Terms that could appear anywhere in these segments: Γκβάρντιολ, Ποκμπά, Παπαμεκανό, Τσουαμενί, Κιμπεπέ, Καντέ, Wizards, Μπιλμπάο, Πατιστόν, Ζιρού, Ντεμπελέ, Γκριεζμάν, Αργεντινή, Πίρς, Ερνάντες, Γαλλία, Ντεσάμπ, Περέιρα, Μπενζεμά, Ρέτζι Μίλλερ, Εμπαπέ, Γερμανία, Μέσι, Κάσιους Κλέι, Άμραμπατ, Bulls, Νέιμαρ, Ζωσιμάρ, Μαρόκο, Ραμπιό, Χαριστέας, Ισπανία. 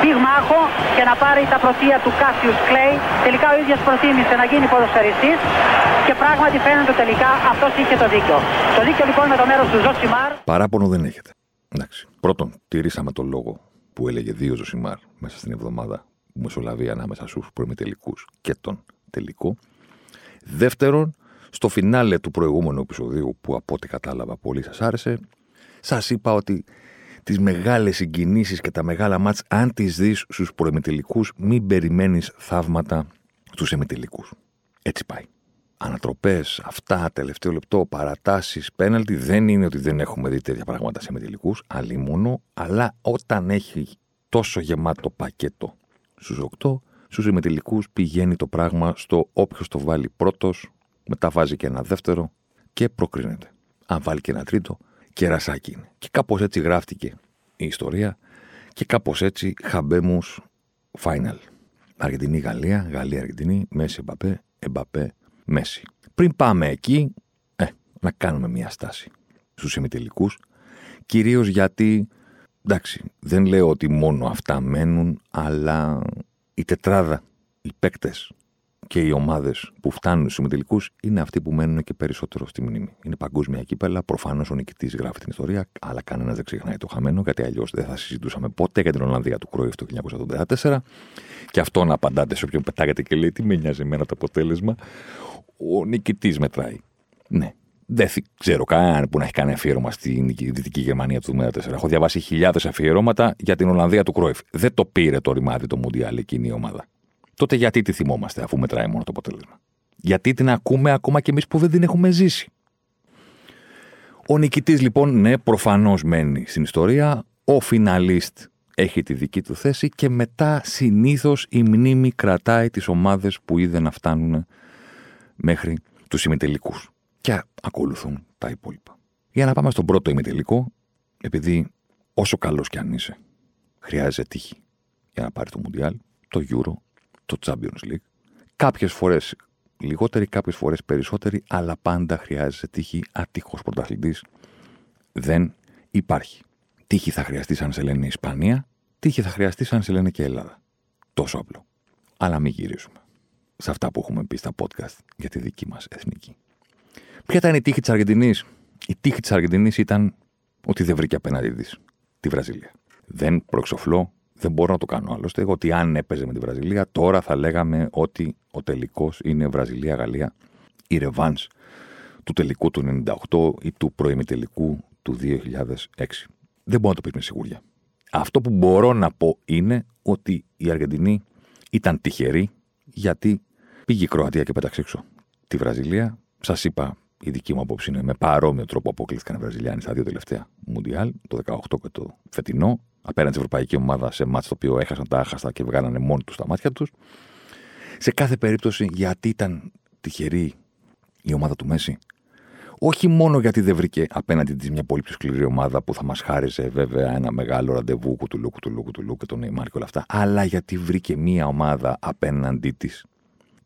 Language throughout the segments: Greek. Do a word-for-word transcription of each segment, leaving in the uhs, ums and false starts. πυγμάχο και να πάρει τα πρωτεία του Κάσιους Κλέι. Τελικά ο ίδιος προτίμησε να γίνει ποδοσφαιριστής και πράγματι φαίνεται τελικά αυτός είχε το δίκιο. Το δίκιο λοιπόν με το μέρος του Ζωσιμάρ. Παράπονο δεν έχετε. Εντάξει. Πρώτον, τηρήσαμε το λόγο που έλεγε δύο Ζωσιμάρ μέσα στην εβδομάδα που μεσολαβεί ανάμεσα στους προημιτελικούς και τον τελικό. Δεύτερον, στο φινάλε του προηγούμενου επεισοδίου που από ό,τι κατάλαβα πολύ σας άρεσε, σας είπα ότι τις μεγάλες συγκινήσεις και τα μεγάλα μάτς, αν τις δεις στους προημιτελικούς, μην περιμένεις θαύματα στους εμιτελικούς. Έτσι πάει. Ανατροπές, αυτά, τελευταίο λεπτό, παρατάσεις, πέναλτι, δεν είναι ότι δεν έχουμε δει τέτοια πράγματα σε εμιτελικούς, αλλήμονο, αλλά όταν έχει τόσο γεμάτο πακέτο στους οκτώ, στους ημιτελικούς πηγαίνει το πράγμα στο όποιος το βάλει πρώτος, μετά βάζει και ένα δεύτερο και προκρίνεται. Αν βάλει και ένα τρίτο, κερασάκι είναι. Και κάπως έτσι γράφτηκε η ιστορία και κάπως έτσι χαμπέμους final. Αργεντινή Γαλλία, Γαλλία Αργεντινή, Μέση Εμπαπέ, Εμπαπέ Μέση. Πριν πάμε εκεί, ε, να κάνουμε μια στάση στους ημιτελικούς, κυρίως γιατί... Εντάξει, δεν λέω ότι μόνο αυτά μένουν, αλλά η τετράδα, οι παίκτες και οι ομάδες που φτάνουν στους ημιτελικούς είναι αυτοί που μένουν και περισσότερο στη μνήμη. Είναι παγκόσμια κύπελα, προφανώς ο νικητής γράφει την ιστορία, αλλά κανένας δεν ξεχνάει το χαμένο, γιατί αλλιώς δεν θα συζητούσαμε ποτέ για την Ολλανδία του Κρόιφ το χίλια εννιακόσια ογδόντα τέσσερα. Και αυτό να απαντάτε σε όποιον πετάγεται και λέει τι με νοιάζει εμένα το αποτέλεσμα, ο νικητής μετράει. Ναι. Δεν ξέρω καν που να έχει κάνει αφιέρωμα στην Δυτική Γερμανία του δύο χιλιάδες τέσσερα. Έχω διαβάσει χιλιάδες αφιερώματα για την Ολλανδία του Κρόιφ. Δεν το πήρε το ρημάδι το Μουντιάλ εκείνη η ομάδα. Τότε γιατί τη θυμόμαστε, αφού μετράει μόνο το αποτέλεσμα. Γιατί την ακούμε ακόμα κι εμείς που δεν την έχουμε ζήσει. Ο νικητής λοιπόν, ναι, προφανώς μένει στην ιστορία. Ο φιναλίστ έχει τη δική του θέση και μετά συνήθως η μνήμη κρατάει τις ομάδες που είδε να φτάνουν μέχρι τους ημιτελικούς. Και ακολουθούν τα υπόλοιπα. Για να πάμε στον πρώτο ημιτελικό, επειδή όσο καλός κι αν είσαι, χρειάζεται τύχη για να πάρει το Μουντιάλ, το Euro, το Champions League. Κάποιες φορές λιγότεροι, κάποιες φορές περισσότεροι, αλλά πάντα χρειάζεται τύχη. Ατύχος πρωταθλητής δεν υπάρχει. Τύχη θα χρειαστεί αν σε λένε Ισπανία, τύχη θα χρειαστεί αν σε λένε και Ελλάδα. Τόσο απλό. Αλλά μην γυρίσουμε σε αυτά που έχουμε πει στα podcast για τη δική μας εθνική. Ποια ήταν η τύχη της Αργεντινής? Η τύχη της Αργεντινής ήταν ότι δεν βρήκε απέναντί της τη Βραζιλία. Δεν προεξοφλώ, δεν μπορώ να το κάνω άλλωστε. Ότι αν έπαιζε με τη Βραζιλία, τώρα θα λέγαμε ότι ο τελικός είναι Βραζιλία-Γαλλία, η ρεβάνς του τελικού του ενενήντα οκτώ ή του προημιτελικού του δύο χιλιάδες έξι. Δεν μπορώ να το πει με σιγουριά. Αυτό που μπορώ να πω είναι ότι η Αργεντινή ήταν τυχερή, γιατί πήγε η Κροατία και πέταξε έξω τη Βραζιλία. Σας είπα. Η δική μου απόψη είναι με παρόμοιο τρόπο αποκλείστηκαν οι Βραζιλιάνοι στα δύο τελευταία Μουντιάλ, το δεκαοκτώ και το φετινό, απέναντι στην ευρωπαϊκή ομάδα σε μάτς το οποίο έχασαν τα άχαστα και βγάλανε μόνοι τους τα μάτια τους. Σε κάθε περίπτωση, γιατί ήταν τυχερή η ομάδα του Μέση, όχι μόνο γιατί δεν βρήκε απέναντι της μια πολύ πιο σκληρή ομάδα που θα μας χάριζε βέβαια ένα μεγάλο ραντεβού κουτουλού, κουτουλού, κουτουλού και τον Νέιμαρ και όλα αυτά, αλλά γιατί βρήκε μια ομάδα απέναντί της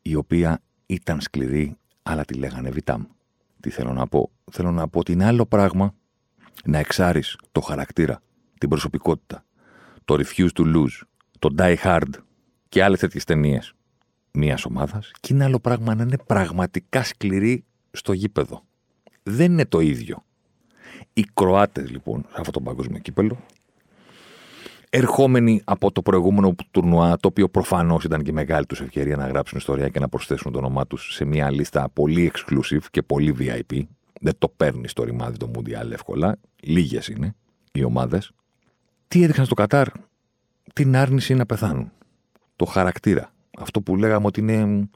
η οποία ήταν σκληρή, αλλά τη λέγανε Βιτάμ. Τι θέλω να πω? Θέλω να πω ότι είναι άλλο πράγμα να εξάρεις το χαρακτήρα, την προσωπικότητα, το refuse to lose, το die hard και άλλες τέτοιες ταινίες μιας ομάδας, και είναι άλλο πράγμα να είναι πραγματικά σκληρή στο γήπεδο. Δεν είναι το ίδιο. Οι Κροάτες λοιπόν σε αυτό το παγκόσμιο κύπελλο, ερχόμενοι από το προηγούμενο τουρνουά, το οποίο προφανώς ήταν και μεγάλη τους ευκαιρία να γράψουν ιστορία και να προσθέσουν το όνομά τους σε μια λίστα πολύ exclusive και πολύ βι άι πι. Δεν το παίρνει στο ρημάδι το Μουντιάλ εύκολα. Λίγες είναι οι ομάδες. Τι έδειξαν στο Κατάρ? Την άρνηση να πεθάνουν. Το χαρακτήρα. Αυτό που λέγαμε ότι είναι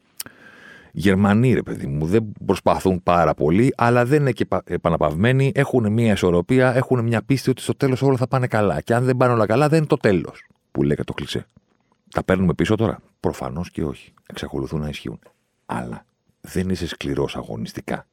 Γερμανοί, ρε παιδί μου. Δεν προσπαθούν πάρα πολύ, αλλά δεν είναι και επαναπαυμένοι. Έχουν μια ισορροπία, έχουν μια πίστη ότι στο τέλος όλα θα πάνε καλά. Και αν δεν πάνε όλα καλά, δεν είναι το τέλος. Που λέγεται το κλισέ. Τα παίρνουμε πίσω τώρα? Προφανώς και όχι. Εξακολουθούν να ισχύουν. Αλλά δεν είσαι σκληρός αγωνιστικά.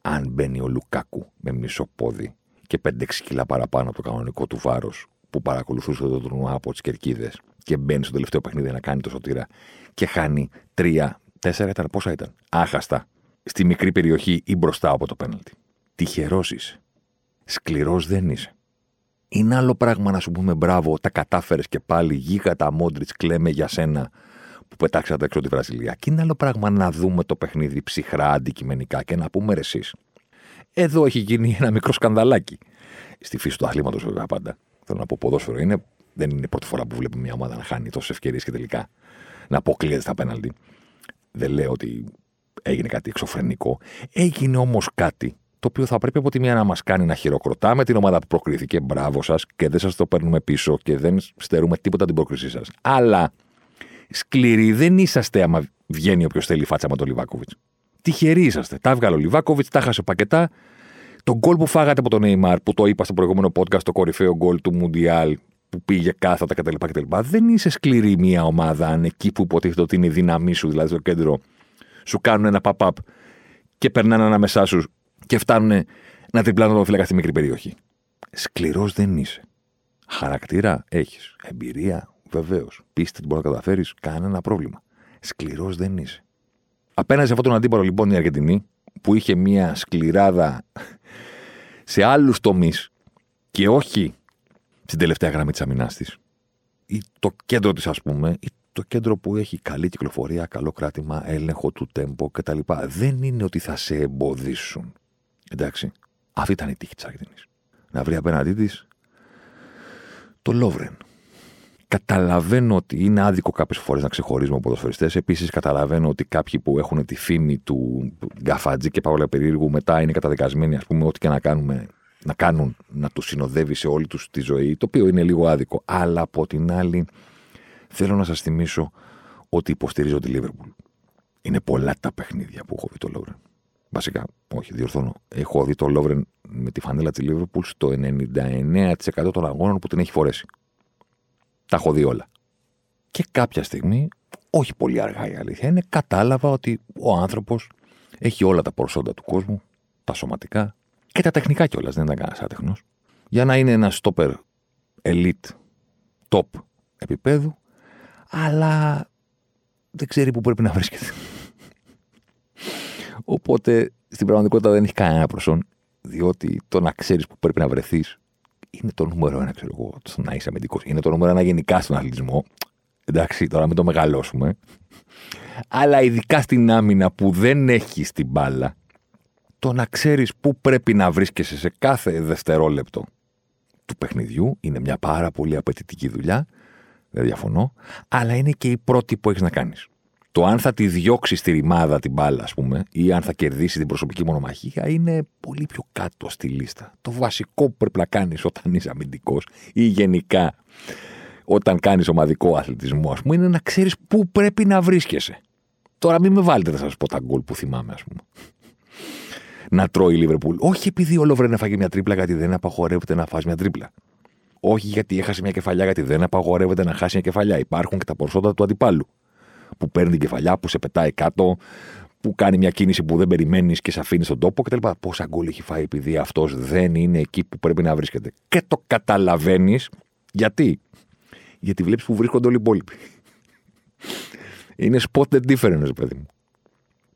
Αν μπαίνει ο Λουκάκου με μισό πόδι και πέντε έξι κιλά παραπάνω από το κανονικό του βάρος που παρακολουθούσε το τουρνουά από τις κερκίδες και μπαίνει στο τελευταίο παιχνίδι να κάνει το σωτήρα και χάνει τρία, τέσσερα ήταν, πόσα ήταν, άχαστα, στη μικρή περιοχή ή μπροστά από το πέναλτι. Τυχερός είσαι. Σκληρός δεν είσαι. Είναι άλλο πράγμα να σου πούμε μπράβο, τα κατάφερες και πάλι, γίγαντα τα Μόντριτς, κλαίμε για σένα που πετάξατε έξω τη Βραζιλία. Και είναι άλλο πράγμα να δούμε το παιχνίδι ψυχρά, αντικειμενικά και να πούμε ρε εσείς. Εδώ έχει γίνει ένα μικρό σκανδαλάκι. Στη φύση του αθλήματος, βέβαια, πάντα. Θέλω να πω, ποδόσφαιρο είναι. Δεν είναι η πρώτη φορά που βλέπουμε μια ομάδα να χάνει τόσες ευκαιρίες και τελικά να αποκλείεται στα πέναλτι. Δεν λέω ότι έγινε κάτι εξωφρενικό. Έγινε όμως κάτι το οποίο θα πρέπει από τη μία να μας κάνει να χειροκροτάμε την ομάδα που προκρίθηκε. Μπράβο σας και δεν σας το παίρνουμε πίσω και δεν στερούμε τίποτα την πρόκρισή σας. Αλλά σκληροί δεν είσαστε άμα βγαίνει όποιος θέλει φάτσα με τον Λίβακοβιτς. Τυχεροί είσαστε. Τα έβγαλε ο Λίβακοβιτς, τα χάσε πακετά. Το γκολ που φάγατε από τον Νέιμαρ, που το είπα στο προηγούμενο podcast, το κορυφαίο γκολ του Μουντιάλ που πήγε κάθετα κτλ. Δεν είσαι σκληρή μια ομάδα αν εκεί που υποτίθεται ότι είναι η δύναμή σου, δηλαδή το κέντρο, σου κάνουν ένα pop-up και περνάνε ανάμεσά σου και φτάνουν να τριπλάνουν τον φύλακα στη μικρή περιοχή. Σκληρός δεν είσαι. Χαρακτήρα έχεις. Εμπειρία βεβαίως. Πίστη ότι μπορεί να καταφέρεις, κανένα πρόβλημα. Σκληρός δεν είσαι. Απέναντι σε αυτόν τον αντίπαλο λοιπόν η Αργεντινή, που είχε μια σκληράδα σε άλλους τομείς και όχι στην τελευταία γραμμή της αμυνάς της, ή το κέντρο της ας πούμε, ή το κέντρο που έχει καλή κυκλοφορία, καλό κράτημα, έλεγχο του τέμπο κτλ. Δεν είναι ότι θα σε εμποδίσουν. Εντάξει, αυτή ήταν η τύχη της Αργεντινής. Να βρει απέναντί της το Λόβρεν. Καταλαβαίνω ότι είναι άδικο κάποιες φορές να ξεχωρίζουμε ποδοσφαιριστές. Επίσης, καταλαβαίνω ότι κάποιοι που έχουν τη φήμη του γκαφατζή και παύλα περίεργου μετά είναι καταδικασμένοι, ας πούμε, ό,τι και να, κάνουμε, να κάνουν να τους συνοδεύει σε όλη τους τη ζωή, το οποίο είναι λίγο άδικο. Αλλά από την άλλη, θέλω να σας θυμίσω ότι υποστηρίζω τη Λίβερπουλ. Είναι πολλά τα παιχνίδια που έχω δει το Λόβρεν. Βασικά, όχι, διορθώνω. Έχω δει το Λόβρεν με τη φανέλα τη Λίβερπουλ στο ενενήντα εννέα τοις εκατό των αγώνων που την έχει φορέσει. Τα έχω δει όλα. Και κάποια στιγμή, όχι πολύ αργά η αλήθεια είναι, κατάλαβα ότι ο άνθρωπος έχει όλα τα προσόντα του κόσμου, τα σωματικά και τα τεχνικά κιόλας. Δεν ήταν κανένας άτεχνος. Για να είναι ένα στόπερ elite, top επίπεδου, αλλά δεν ξέρει που πρέπει να βρίσκεται. Οπότε στην πραγματικότητα δεν έχει κανένα προσόν, διότι το να ξέρεις που πρέπει να βρεθείς είναι το νούμερο ένα, ξέρω εγώ, στο να είσαι αμυντικός. Είναι το νούμερο ένα γενικά στον αθλητισμό. Εντάξει, τώρα μην το μεγαλώσουμε. Αλλά ειδικά στην άμυνα που δεν έχεις την μπάλα, το να ξέρεις πού πρέπει να βρίσκεσαι σε κάθε δευτερόλεπτο του παιχνιδιού είναι μια πάρα πολύ απαιτητική δουλειά. Δεν διαφωνώ. Αλλά είναι και η πρώτη που έχεις να κάνεις. Το αν θα τη διώξεις τη ρημάδα την μπάλα, ας πούμε, ή αν θα κερδίσεις την προσωπική μονομαχία, είναι πολύ πιο κάτω στη λίστα. Το βασικό που πρέπει να κάνεις όταν είσαι αμυντικός ή γενικά όταν κάνεις ομαδικό αθλητισμό, ας πούμε, είναι να ξέρεις πού πρέπει να βρίσκεσαι. Τώρα μην με βάλετε να σας πω τα γκολ που θυμάμαι, ας πούμε. Να τρώει η Λίβερπουλ. Όχι επειδή ο Λόβρεν έφαγε μια τρίπλα, γιατί δεν απαγορεύεται να φας μια τρίπλα. Όχι γιατί έχασε μια κεφαλιά, γιατί δεν απαγορεύεται να χάσει μια κεφαλιά. Υπάρχουν και τα προσόντα του αντιπάλου. Που παίρνει την κεφαλιά, που σε πετάει κάτω, που κάνει μια κίνηση που δεν περιμένεις και σε αφήνει στον τόπο κτλ. Πόσα γκολ έχει φάει επειδή αυτός δεν είναι εκεί που πρέπει να βρίσκεται. Και το καταλαβαίνεις γιατί. Γιατί βλέπεις που βρίσκονται όλοι οι υπόλοιποι. Είναι spot the difference, παιδί μου.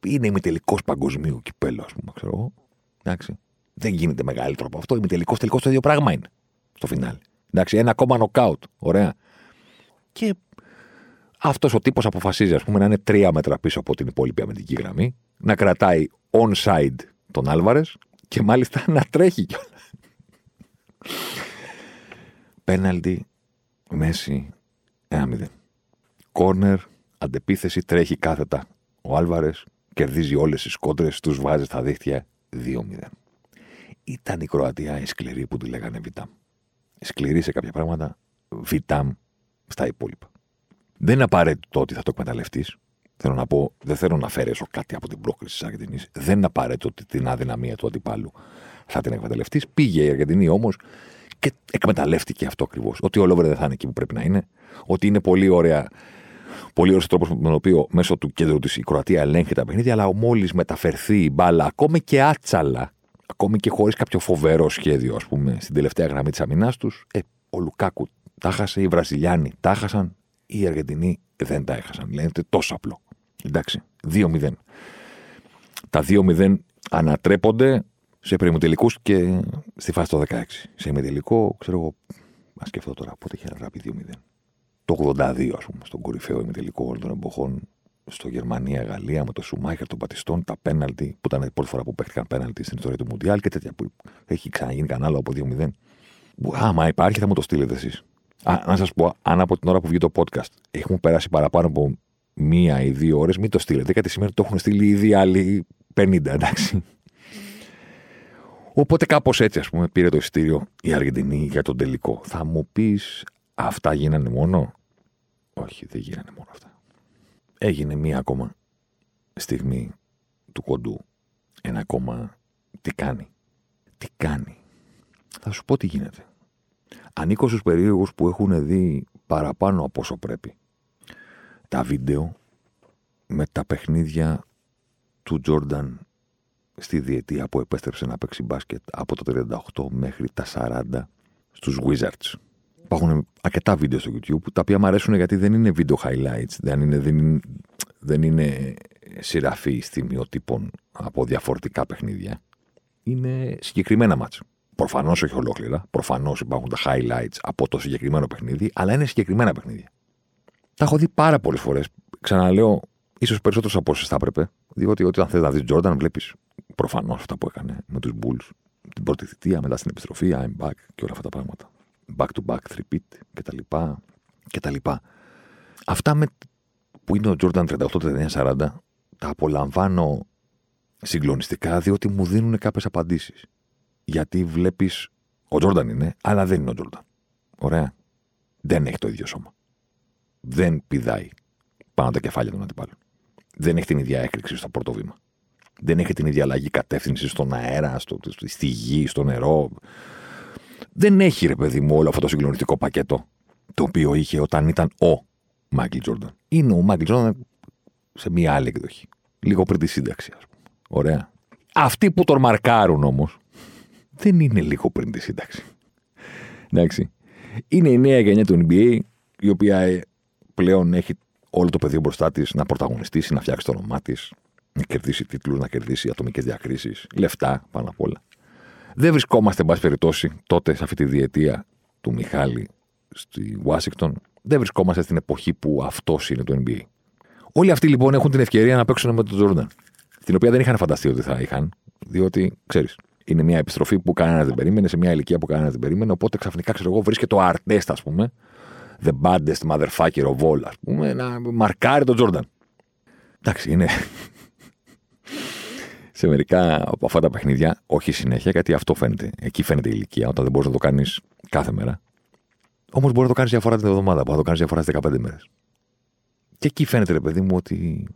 Είναι ημιτελικός παγκοσμίου κυπέλου, ας πούμε, ξέρω εγώ. Εντάξει. Δεν γίνεται μεγαλύτερο από αυτό. Ημιτελικός τελικός το ίδιο πράγμα είναι. Στο φινάλι. Εντάξει. Ένα ακόμα νοκάουτ. Ωραία. Και. Αυτός ο τύπος αποφασίζει, ας πούμε, να είναι τρία μέτρα πίσω από την υπόλοιπη αμυντική γραμμή, να κρατάει onside τον Άλβαρες και μάλιστα να τρέχει κιόλας. Πέναλτι, Μέση, ένα μηδέν. Κόρνερ, αντεπίθεση, τρέχει κάθετα. Ο Άλβαρες κερδίζει όλες τις κόντρες, τους βάζει στα δίχτυα δύο μηδέν. Ήταν η Κροατία η σκληρή που τη λέγανε Βιτάμ. Σκληρή σε κάποια πράγματα, Βιτάμ στα υπόλοιπα. Δεν είναι απαραίτητο ότι θα το εκμεταλλευτείς. Θέλω να πω, δεν θέλω να αφαιρέσω κάτι από την πρόκληση της Αργεντινής. Δεν είναι απαραίτητο ότι την αδυναμία του αντιπάλου θα την εκμεταλλευτείς. Πήγε η Αργεντινή όμως και εκμεταλλεύτηκε αυτό ακριβώς. Ότι ο Λόβρεν δεν θα είναι εκεί που πρέπει να είναι. Ότι είναι πολύ ωραία πολύ ωραίο τρόπο με τον οποίο μέσω του κέντρου της η Κροατία ελέγχει τα παιχνίδια, αλλά μόλις μεταφερθεί η μπάλα, ακόμη και άτσαλα, ακόμη και χωρίς κάποιο φοβερό σχέδιο, ας πούμε, στην τελευταία γραμμή της αμυνάς τους, ε, ο Λουκάκου τα χάσε, οι Βραζιλιάνοι τα χάσαν, οι Αργεντινοί δεν τα έχασαν. Δηλαδή τόσο απλό. Εντάξει, δύο μηδέν. Τα δύο μηδέν ανατρέπονται σε περιμιτελικούς και στη φάση το δεκαέξι. Σε ημιτελικό, ξέρω εγώ, ας σκεφτώ τώρα πότε είχε ανατραπεί δύο μηδέν. Το ογδόντα δύο, ας πούμε, στον κορυφαίο ημιτελικό όλων των εποχών, στο Γερμανία, Γαλλία, με το Σουμάχερ, τον Πατιστόν, τα πέναλτι, που ήταν η πρώτη φορά που παίχτηκαν πέναλτι στην ιστορία του Μουντιάλ και τέτοια που έχει ξαναγίνει κανένα άλλο από δύο μηδέν. Άμα υπάρχει, θα μου το στείλετε εσείς. Α, να σας πω, αν από την ώρα που βγει το podcast έχουμε περάσει παραπάνω από μία ή δύο ώρες, μην το στείλετε, γιατί σημαίνει ότι το έχουν στείλει ήδη άλλοι πενήντα, εντάξει. Οπότε κάπως έτσι, ας πούμε, πήρε το εισιτήριο η Αργεντινή για τον τελικό. Θα μου πεις, αυτά γίνανε μόνο? Όχι, δεν γίνανε μόνο αυτά. Έγινε μία ακόμα στιγμή του κοντού. Ένα ακόμα τι κάνει. Τι κάνει. Θα σου πω τι γίνεται. Ανήκω στους περίεργους που έχουν δει παραπάνω από όσο πρέπει τα βίντεο με τα παιχνίδια του Τζόρνταν στη διετία που επέστρεψε να παίξει μπάσκετ από το τριάντα οκτώ μέχρι τα σαράντα στους Wizards. Υπάρχουν αρκετά βίντεο στο YouTube, τα οποία μου αρέσουν γιατί δεν είναι βίντεο highlights, δεν είναι, δεν είναι, δεν είναι σειραφή στιγμιοτύπων από διαφορετικά παιχνίδια. Είναι συγκεκριμένα μάτς. Προφανώς όχι ολόκληρα, προφανώς υπάρχουν τα highlights από το συγκεκριμένο παιχνίδι, αλλά είναι συγκεκριμένα παιχνίδια. Τα έχω δει πάρα πολλές φορές. Ξαναλέω, ίσως περισσότερες από όσες θα έπρεπε, διότι όταν θες να δεις Τζόρνταν, βλέπεις προφανώς αυτά που έκανε με τους Bulls την πρώτη θητεία, μετά στην επιστροφή, I'm back και όλα αυτά τα πράγματα. Back to back, three pit κτλ. Αυτά με, που είναι ο Τζόρνταν τριάντα οκτώ τριάντα εννιά σαράντα, τα απολαμβάνω συγκλονιστικά, διότι μου δίνουν κάποιες απαντήσεις. Γιατί βλέπεις, ο Τζόρνταν είναι, αλλά δεν είναι ο Τζόρνταν. Ωραία. Δεν έχει το ίδιο σώμα. Δεν πηδάει πάνω τα κεφάλια των αντιπάλων. Δεν έχει την ίδια έκρηξη στο πρώτο βήμα. Δεν έχει την ίδια αλλαγή κατεύθυνση στον αέρα, στο, στη γη, στο νερό. Δεν έχει, ρε παιδί μου, όλο αυτό το συγκλονιστικό πακέτο το οποίο είχε όταν ήταν ο Μάικλ Τζόρνταν. Είναι ο Μάικλ Τζόρνταν σε μια άλλη εκδοχή. Λίγο πριν τη σύνταξη, ας πούμε. Ωραία. Αυτοί που τον μαρκάρουν όμως, δεν είναι λίγο πριν τη σύνταξη. Εντάξει. Είναι η νέα γενιά του N B A, η οποία πλέον έχει όλο το πεδίο μπροστά της να πρωταγωνιστήσει, να φτιάξει το όνομά της, να κερδίσει τίτλους, να κερδίσει ατομικές διακρίσεις, λεφτά πάνω απ' όλα. Δεν βρισκόμαστε, εν πάση περιπτώσει, τότε σε αυτή τη διετία του Μιχάλη στη Ουάσιγκτον, δεν βρισκόμαστε στην εποχή που αυτός είναι το N B A. Όλοι αυτοί λοιπόν έχουν την ευκαιρία να παίξουν με τον Τζόρνταν, την οποία δεν είχαν φανταστεί ότι θα είχαν, διότι ξέρεις. Είναι μια επιστροφή που κανένας δεν περίμενε, σε μια ηλικία που κανένας δεν περίμενε. Οπότε ξαφνικά, ξέρω εγώ, βρίσκεται ο Αρτέστα, ας πούμε, the baddest motherfucker of all, ας πούμε, να μαρκάρει τον Τζόρνταν. Εντάξει, είναι. σε μερικά από αυτά τα παιχνίδια, όχι συνέχεια, γιατί αυτό φαίνεται. Εκεί φαίνεται η ηλικία, όταν δεν μπορείς να το κάνεις κάθε μέρα. Όμως μπορεί να το κάνεις διαφορά την εβδομάδα, μπορεί να το κάνεις διαφορά στις δεκαπέντε μέρες. Και εκεί φαίνεται, ρε παιδί μου, ότι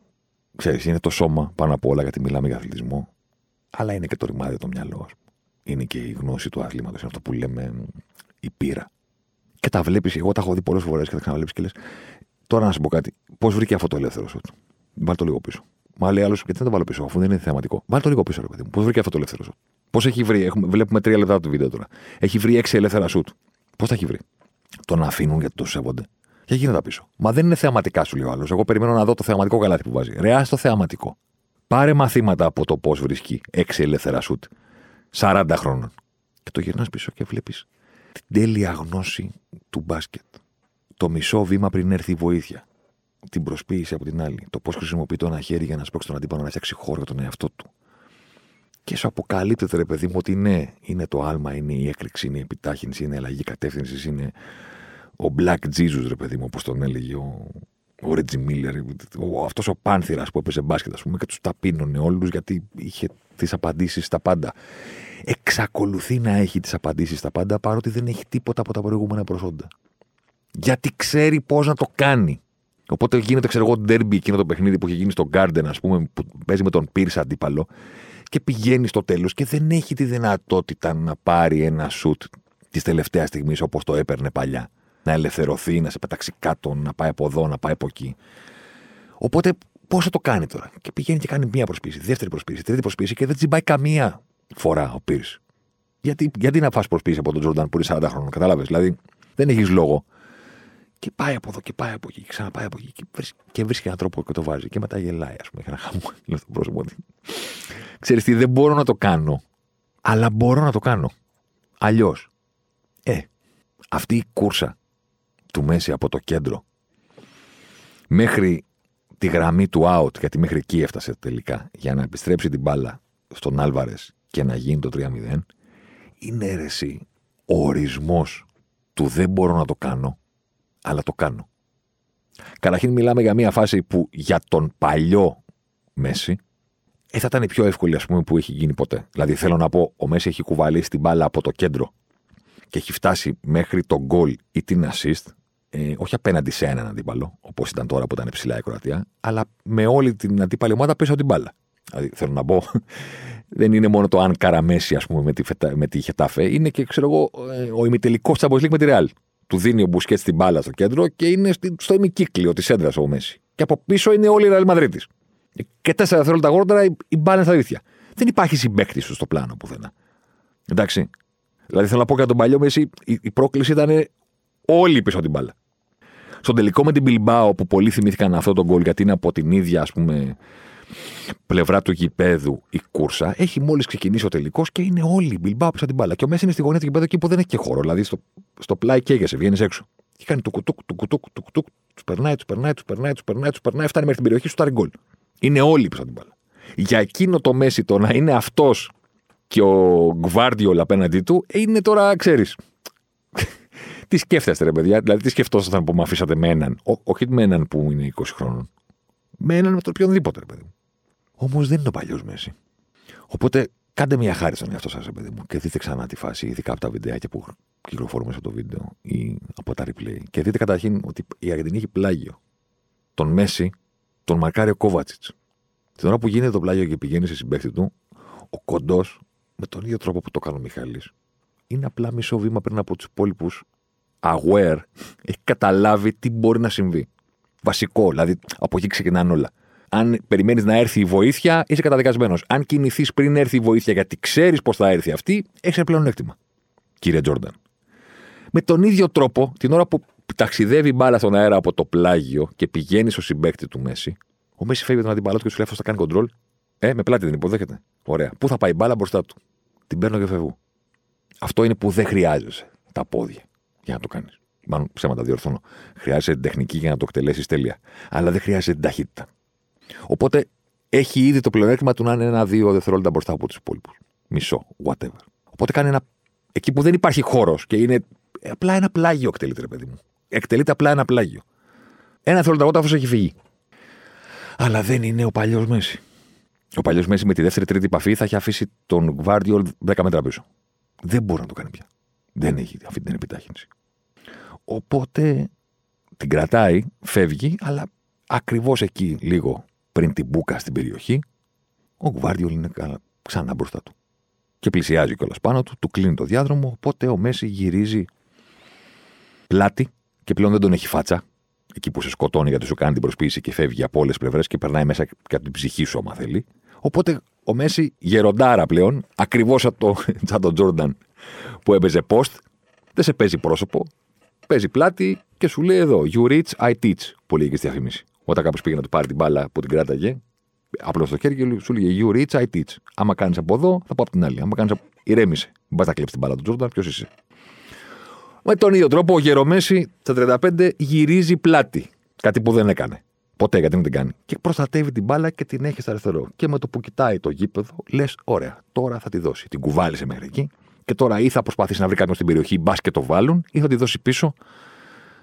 ξέρεις, είναι το σώμα πάνω απ' όλα, γιατί μιλάμε για αθλητισμό. Αλλά είναι και το ρημάδι το μυαλό. Είναι και η γνώση του αθλήματος. Είναι αυτό που λέμε η πείρα. Και τα βλέπεις, εγώ τα έχω δει πολλές φορές και τα ξαναβλέπεις και λες. Τώρα να σου πω κάτι. Πώς βρήκε αυτό το ελεύθερο σουτ? Βάλ το λίγο πίσω. Μα λέει άλλος, γιατί δεν το βάλω πίσω, αφού δεν είναι θεαματικό. Βάλ το λίγο πίσω, ρε παιδί μου. Πώς βρήκε αυτό το ελεύθερο σουτ? Πώς έχει βρει? Έχουμε, βλέπουμε τρία λεπτά του βίντεο τώρα. Έχει βρει έξι ελεύθερα σουτ. Πώς τα έχει βρει? Τον αφήνουν γιατί το σέβονται. Και γίνεται πίσω. Μα δεν είναι θεαματικά, σου λέει ο άλλος. Εγώ περιμένω να δω το θεαματικό καλάθι που βάζει. Ρεά το θεαματικό. Πάρε μαθήματα από το πώς βρίσκει έξι ελεύθερα σουτ σαράντα χρόνων. Και το γυρνάς πίσω και βλέπεις την τέλεια γνώση του μπάσκετ. Το μισό βήμα πριν έρθει η βοήθεια. Την προσποίηση από την άλλη. Το πώς χρησιμοποιεί το ένα χέρι για να σπρώξει τον αντίπαλο, να φτιάξει χώρο για τον εαυτό του. Και σου αποκαλύπτεται, ρε παιδί μου, ότι ναι, είναι το άλμα, είναι η έκρηξη, είναι η επιτάχυνση, είναι η αλλαγή κατεύθυνση, είναι ο Black Jesus, ρε παιδί μου, όπως τον έλεγε ο. Ο Ρέτζι Μίλλερ, αυτός ο πάνθυρας που έπαιζε μπάσκετ, ας πούμε, και τους ταπείνωνε όλους γιατί είχε τις απαντήσεις στα πάντα. Εξακολουθεί να έχει τις απαντήσεις στα πάντα, παρότι δεν έχει τίποτα από τα προηγούμενα προσόντα. Γιατί ξέρει πώς να το κάνει. Οπότε γίνεται, ξέρω εγώ, ντέρμπι, εκείνο το παιχνίδι που είχε γίνει στο Γκάρντεν, ας πούμε, που παίζει με τον Πίρς αντίπαλο, και πηγαίνει στο τέλος και δεν έχει τη δυνατότητα να πάρει ένα σουτ τη τελευταία στιγμή όπως το έπαιρνε παλιά. να ελευθερωθεί, να σε πετάξει κάτω, να πάει από εδώ, να πάει από εκεί. Οπότε πώς θα το κάνει τώρα? Και πηγαίνει και κάνει μία προσπίση, δεύτερη προσπίση, τρίτη προσπίση και δεν τσιμπάει καμία φορά ο Πίρς. Γιατί, γιατί να φας προσπίση από τον Τζόρνταν που είναι σαράντα χρόνων, κατάλαβες? Δηλαδή δεν έχεις λόγο. Και πάει από εδώ και πάει από εκεί και ξαναπάει από εκεί και βρίσκει, και βρίσκει έναν τρόπο και το βάζει. Και μετά γελάει, ας πούμε. Έχει ένα χαμόγελο στο πρόσωπο του. Ξέρεις τι, δεν μπορώ να το κάνω, αλλά μπορώ να το κάνω αλλιώς. Ε, αυτή η κούρσα του Μέση από το κέντρο μέχρι τη γραμμή του out, γιατί μέχρι εκεί έφτασε τελικά, για να επιστρέψει την μπάλα στον Άλβαρες και να γίνει το τρία μηδέν, είναι αίρεση ο ορισμός του δεν μπορώ να το κάνω, αλλά το κάνω. Καταρχήν μιλάμε για μια φάση που για τον παλιό Μέση ε, θα ήταν η πιο εύκολη, ας πούμε, που έχει γίνει ποτέ. Δηλαδή θέλω να πω, ο Μέση έχει κουβαλήσει την μπάλα από το κέντρο και έχει φτάσει μέχρι τον γκολ ή την assist, ε, όχι απέναντι σε έναν αντίπαλο, όπως ήταν τώρα που ήταν ψηλά η Κροατία, αλλά με όλη την αντίπαλη ομάδα πίσω από την μπάλα. Δηλαδή θέλω να πω, δεν είναι μόνο το αν καραμέσει, ας πούμε, με τη, φετα, με τη Χετάφε, είναι και, ξέρω εγώ, ο ημιτελικός Champions League με τη Real. Του δίνει ο Μπουσκέτς την μπάλα στο κέντρο και είναι στο ημικύκλιο της έντρας ο Μέση. Και από πίσω είναι όλη η Real Madrid. Και τέσσερα δευτερόλεπτα αργότερα η μπάλα είναι στα δίχτυα. Δεν υπάρχει συμπαίκτης του στο πλάνο πουθενά. Εντάξει. Δηλαδή θέλω να πω, για τον παλιό Μέση η πρόκληση ήταν όλη πίσω από την μπάλα. Στον τελικό με την Μπιλμπάο, που πολλοί θυμήθηκαν αυτό τον γκολ γιατί είναι από την ίδια, ας πούμε, πλευρά του γηπέδου η κούρσα, έχει μόλις ξεκινήσει ο τελικός και είναι όλοι Μπιλμπάο πίσω από την μπάλα. Και ο Μέση είναι στη γωνία του γηπέδου εκεί που δεν έχει και χώρο. Δηλαδή στο, στο πλάι καίγεσαι, βγαίνεις έξω. Και κάνει το κουτούκ, το κουτούκ, το κουτούκ, του περνάει, του περνάει, του περνάει, του περνάει, του περνάει, φτάνει μέχρι την περιοχή, σου τάρει γκολ. Είναι όλοι πίσω από την μπάλα. Για εκείνο το Μέση το να είναι αυτός και ο Γκβάρντιολ απέναντί του, είναι τώρα, ξέρεις. Τι σκέφτεστε, ρε παιδιά? Δηλαδή, τι σκεφτόσασταν που με αφήσατε με έναν? Ό, όχι με έναν που είναι είκοσι χρόνων. Με έναν, με τον οποιονδήποτε, ρε παιδί μου. Όμως δεν είναι ο παλιός Μέση. Οπότε κάντε μια χάρη στον εαυτό σας, ρε παιδί μου, και δείτε ξανά τη φάση, ειδικά από τα βιντεάκια που κυκλοφορούν μέσα από το βίντεο ή από τα replay. Και δείτε καταρχήν ότι η Αργεντινή έχει πλάγιο. Τον Μέση τον μαρκάρει ο Κόβατσιτς. Την ώρα που γίνεται το πλάγιο και πηγαίνει σε συμπαίκτη του, ο κοντός, με τον ίδιο τρόπο που το κάνει ο Μιχάλης, είναι απλά μισό βήμα πριν από τους υπόλοιπους. Aware, έχει καταλάβει τι μπορεί να συμβεί. Βασικό, δηλαδή από εκεί ξεκινάνε όλα. Αν περιμένεις να έρθει η βοήθεια, είσαι καταδικασμένος. Αν κινηθείς πριν έρθει η βοήθεια, γιατί ξέρεις πώς θα έρθει αυτή, έχεις ένα πλεονέκτημα, κύριε Τζόρνταν. Με τον ίδιο τρόπο, την ώρα που ταξιδεύει η μπάλα στον αέρα από το πλάγιο και πηγαίνει στο συμπαίκτη του Μέση, ο Μέση φεύγει τον αντιπαλό του και σου λέει, θα κάνει κοντρόλ. Ε, με πλάτη δεν υποδέχεται. Ωραία. Πού θα πάει η μπάλα? Μπροστά του. Την παίρνω και φεύγω. Αυτό είναι που δεν χρειάζεσαι τα πόδια για να το κάνεις. Μάλλον ψέματα, διορθώνω. Χρειάζεσαι την τεχνική για να το εκτελέσεις τέλεια. Αλλά δεν χρειάζεσαι την ταχύτητα. Οπότε έχει ήδη το πλεονέκτημα του να είναι ένα-δύο δευτερόλεπτα μπροστά από τους υπόλοιπους. Μισό, whatever. Οπότε κάνει ένα. Εκεί που δεν υπάρχει χώρος και είναι. Απλά ένα πλάγιο εκτελείται, ρε παιδί μου. Εκτελείται απλά ένα πλάγιο. Ένα δευτερόλεπτο έχει φύγει. Αλλά δεν είναι ο παλιός Μέση. Ο παλιός Μέση με τη δεύτερη-τρίτη επαφή θα έχει αφήσει τον Γκβάρντιολ δέκα μέτρα πίσω. Δεν μπορεί να το κάνει πια. Δεν έχει αυτή την επιτάχυνση. Οπότε την κρατάει, φεύγει, αλλά ακριβώς εκεί, λίγο πριν την μπούκα στην περιοχή, ο Γκβάρντιολ είναι ξανά μπροστά του. Και πλησιάζει κιόλας πάνω του, του κλείνει το διάδρομο. Οπότε ο Μέση γυρίζει πλάτη και πλέον δεν τον έχει φάτσα. Εκεί που σε σκοτώνει γιατί σου κάνει την προσποίηση και φεύγει από όλες τις πλευρές και περνάει μέσα και από την ψυχή σου, άμα θέλει. Οπότε ο Μέση γεροντάρα πλέον, ακριβώς σαν το, τον Τζόρνταν που έπαιζε post, δεν σε παίζει πρόσωπο, παίζει πλάτη και σου λέει εδώ, you reach, I teach, που λέγει στη διαφήμιση. Όταν κάποιος πήγε να του πάρει την μπάλα που την κράταγε, απλώς στο χέρι και σου λέγει you reach, I teach. Άμα κάνεις από εδώ, θα πάω από την άλλη. Άμα κάνεις από... Ηρέμησε. Μην πας να κλέψεις την μπάλα του Τζόρνταν, ποιος είσαι? Με τον ίδιο τρόπο, ο γέρο Μέση στα τριάντα πέντε γυρίζει πλάτη. Κάτι που δεν έκανε. Ποτέ, γιατί δεν την κάνει. Και προστατεύει την μπάλα και την έχει στα αριστερό. Και με το που κοιτάει το γήπεδο, λες: ωραία, τώρα θα τη δώσει. Την κουβάλισε μέχρι εκεί. Και τώρα ή θα προσπαθήσει να βρει κάποιον στην περιοχή, μπας και το βάλουν, ή θα τη δώσει πίσω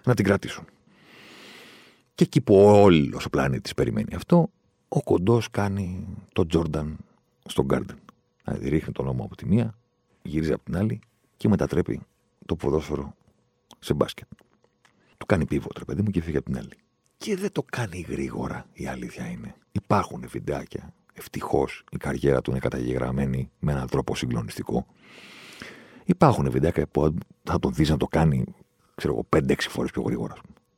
να την κρατήσουν. Και εκεί που όλος ο πλανήτης περιμένει αυτό, ο κοντός κάνει τον Τζόρνταν στον Γκάρντεν. Δηλαδή ρίχνει τον ώμο από τη μία, γυρίζει από την άλλη και μετατρέπει το ποδόσφαιρο σε μπάσκετ. Του κάνει πίβο, ρε παιδί μου, και φύγει από την άλλη. Και δεν το κάνει γρήγορα, η αλήθεια είναι. Υπάρχουν βιντεάκια. Ευτυχώς η καριέρα του είναι καταγεγραμμένη με έναν τρόπο συγκλονιστικό. Υπάρχουν βιντεάκια που θα τον δεις να το κάνει ξέρω, πέντε έξι φορές πιο γρήγορα.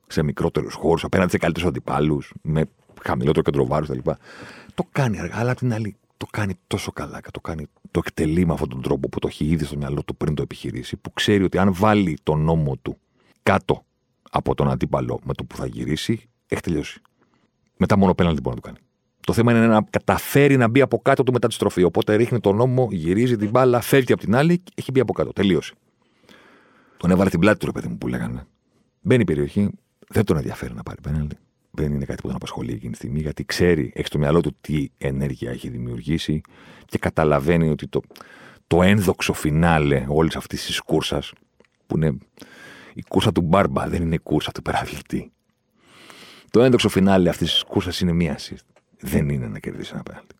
Σε μικρότερους χώρους, απέναντι σε καλύτερους αντιπάλους, με χαμηλότερο κεντροβάρους κτλ. Το κάνει αργά, αλλά απ' την άλλη το κάνει τόσο καλά. Το, κάνει, το εκτελεί με αυτόν τον τρόπο που το έχει ήδη στο μυαλό του πριν το επιχειρήσει, που ξέρει ότι αν βάλει τον νόμο του κάτω από τον αντίπαλο με το που θα γυρίσει, έχει τελειώσει. Μετά μόνο πέναλτι μπορεί να του κάνει. Το θέμα είναι να καταφέρει να μπει από κάτω του μετά τη στροφή. Οπότε ρίχνει τον νόμο, γυρίζει την μπάλα, φεύγει από την άλλη και έχει μπει από κάτω. Τελείωσε. Τον έβαλε την πλάτη του, ρε παιδί μου, που λέγανε. Μπαίνει η περιοχή, δεν τον ενδιαφέρει να πάρει πέναλτι. Δεν είναι κάτι που τον απασχολεί εκείνη τη στιγμή, γιατί ξέρει, έχει στο μυαλό του τι ενέργεια έχει δημιουργήσει και καταλαβαίνει ότι το, το ένδοξο φινάλε όλη αυτή τη κούρσα, που είναι η κούρσα του Μπάρμπα, δεν είναι η κούρσα του περαθλητή. Το ένδοξο φινάλε αυτή τη κούρσα είναι μία assist. Δεν είναι να κερδίσει ένα πέναλτι.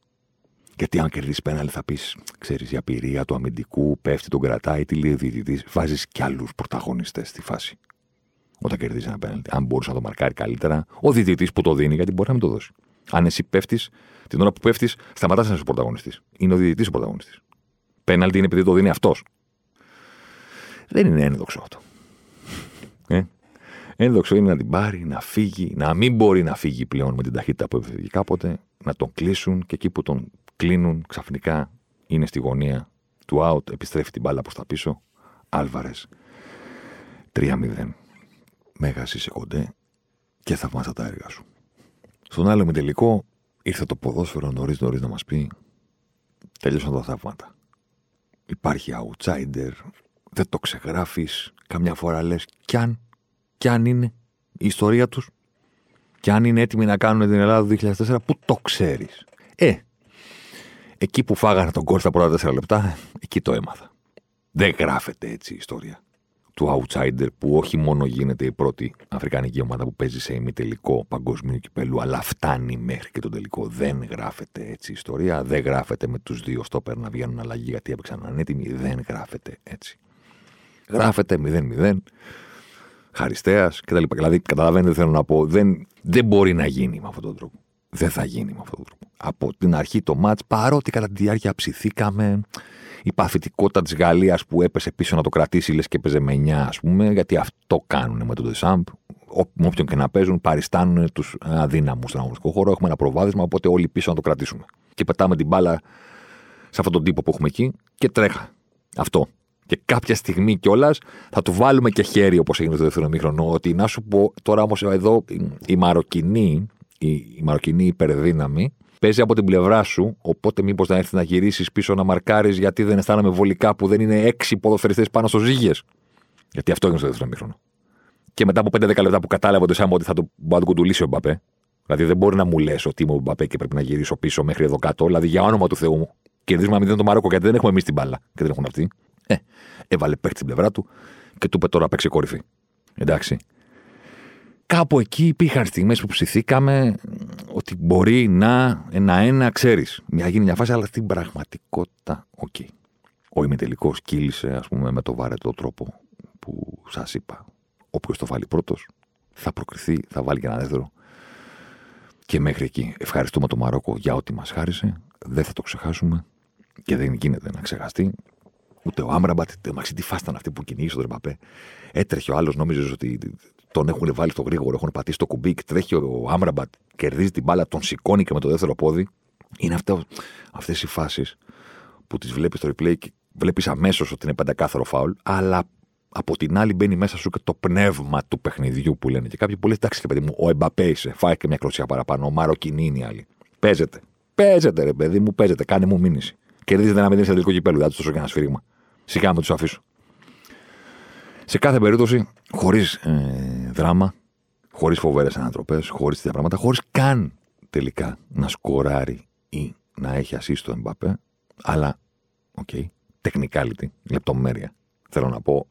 Γιατί αν κερδίσει πέναλτι, θα πει, ξέρει, η απειρία του αμυντικού πέφτει, τον κρατάει, τη λέει ο διαιτητής. Βάζει κι άλλου πρωταγωνιστές στη φάση. Όταν κερδίζει ένα πέναλτι. Αν μπορούσε να το μαρκάρει καλύτερα, ο διαιτητής που το δίνει, γιατί μπορεί να μην το δώσει. Αν εσύ πέφτει, την ώρα που πέφτει, σταματάς να είσαι ο πρωταγωνιστής. Είναι ο διαιτητής ο πρωταγωνιστής. Πέναλτι είναι επειδή το δίνει αυτός. Δεν είναι ένδοξο αυτό. Ε? Ένδοξο είναι να την πάρει, να φύγει, να μην μπορεί να φύγει πλέον με την ταχύτητα που έφυγε κάποτε, να τον κλείσουν και εκεί που τον κλείνουν ξαφνικά είναι στη γωνία του out, επιστρέφει την μπάλα προς τα πίσω. Άλβαρες. τρία μηδέν. Μέγας είσαι Κοντέ και θαυμάσα τα έργα σου. Στον άλλο ημιτελικό ήρθε το ποδόσφαιρο νωρίς νωρίς να μας πει τέλειωσαν τα θαύματα. Υπάρχει outsider, δεν το ξεγράφεις, καμιά φορά λες κι αν κι αν είναι η ιστορία τους, κι αν είναι έτοιμοι να κάνουν την Ελλάδα το δύο χιλιάδες τέσσερα, που το ξέρεις. Ε, εκεί που φάγανε τον Κώστα πρώτα τέσσερα λεπτά, εκεί το έμαθα. Δεν γράφεται έτσι η ιστορία του outsider, που όχι μόνο γίνεται η πρώτη αφρικανική ομάδα που παίζει σε ημιτελικό παγκοσμίου κυπέλου, αλλά φτάνει μέχρι και τον τελικό. Δεν γράφεται έτσι η ιστορία, δεν γράφεται με τους δύο στόπερ να βγαίνουν αλλαγή γιατί έπαιξαν ανέτοιμοι, δεν γράφεται έτσι. Γράφεται μηδέν μηδέν. Χαριστέας κτλ. Δηλαδή, καταλαβαίνετε, θέλω να πω, δεν, δεν μπορεί να γίνει με αυτόν τον τρόπο. Δεν θα γίνει με αυτόν τον τρόπο. Από την αρχή το μάτς, παρότι κατά τη διάρκεια ψηθήκαμε, η παθητικότητα της Γαλλίας που έπεσε πίσω να το κρατήσει, λες και έπαιζε με εννιά, ας πούμε, γιατί αυτό κάνουν με τον Ντεσάμπ. Με όποιον και να παίζουν, παριστάνουν τους αδύναμους στον αγωνιστικό χώρο. Έχουμε ένα προβάδισμα, οπότε όλοι πίσω να το κρατήσουμε. Και πετάμε την μπάλα σε αυτόν τον τύπο που έχουμε εκεί και τρέχα. Αυτό. Και κάποια στιγμή κιόλας θα του βάλουμε και χέρι, όπως έγινε στο δεύτερο ημίχρονο, ότι να σου πω τώρα όμως εδώ η Μαροκινή, η, η Μαροκινή υπερδύναμη, παίζει από την πλευρά σου. Οπότε, μήπως να έρθει να γυρίσεις πίσω να μαρκάρεις, γιατί δεν αισθάνομαι βολικά που δεν είναι έξι ποδοσφαιριστές πάνω στο ζύγες. Γιατί αυτό έγινε στο δεύτερο ημίχρονο. Και μετά από πέντε δέκα λεπτά που κατάλαβε ότι Σάμ ότι θα τον το κουντουλήσει ο Εμπαπέ. Δηλαδή, δεν μπορεί να μου λες ότι είμαι ο Εμπαπέ και πρέπει να γυρίσω πίσω μέχρι εδώ κάτω. Δηλαδή, για όνομα του Θεού μου, κερδίζουμε μηδέν το Μαρόκο γιατί δεν έχουμε εμείς την μπάλα και δεν έχουν αυτοί. Ε, έβαλε παίκτη στην πλευρά του και του είπε τώρα παίξε κορυφή. Εντάξει. Κάπου εκεί υπήρχαν στιγμές που ψηθήκαμε ότι μπορεί να ένα-ένα, ξέρεις, να γίνει μια φάση, αλλά στην πραγματικότητα, οκ. Okay. Ο ημιτελικός κύλησε, ας πούμε, με το βαρετό τρόπο που σας είπα. Όποιος το βάλει πρώτος, θα προκριθεί, θα βάλει και ένα δεύτερο. Και μέχρι εκεί. Ευχαριστούμε το Μαρόκο για ό,τι μας χάρισε. Δεν θα το ξεχάσουμε και δεν γίνεται να ξεχαστεί. Ούτε ο Άμραμπατ, ούτε μαξί, τι φάσταν αυτή που κυνήγησε τον Εμπαπέ. Έτρεχε ο άλλος, νόμιζε ότι τον έχουν βάλει στο γρήγορο, έχουν πατήσει το κουμπί. Τρέχει ο Άμραμπατ, κερδίζει την μπάλα, τον σηκώνει και με το δεύτερο πόδι. Είναι αυτές οι φάσεις που τις βλέπεις στο replay και βλέπεις αμέσως ότι είναι πεντακάθαρο φάουλ, αλλά από την άλλη μπαίνει μέσα σου και το πνεύμα του παιχνιδιού που λένε. Και κάποιοι που λένε, εντάξει και παιδί μου, ο Εμπαπέ είσαι, φάει και μια κλωτσιά παραπάνω, ο Μαροκινή είναι η άλλη. Παίζεται. Παίζεται, ρε παιδί μου, παίζεται, κάνε μου μήνυση. Κερδίζεται να μην είναι σε τελικό κυπέλλου, δηλαδή τόσο και ένα σφύριγμα. Σιγά με τους αφήσω. Σε κάθε περίπτωση, χωρίς ε, δράμα, χωρίς φοβερές ανατροπές, χωρίς τέτοια πράγματα, χωρίς καν τελικά να σκοράρει ή να έχει ασίστο ο Εμπαπέ, αλλά, οκ, okay, technicality, λεπτομέρεια. Θέλω να πω,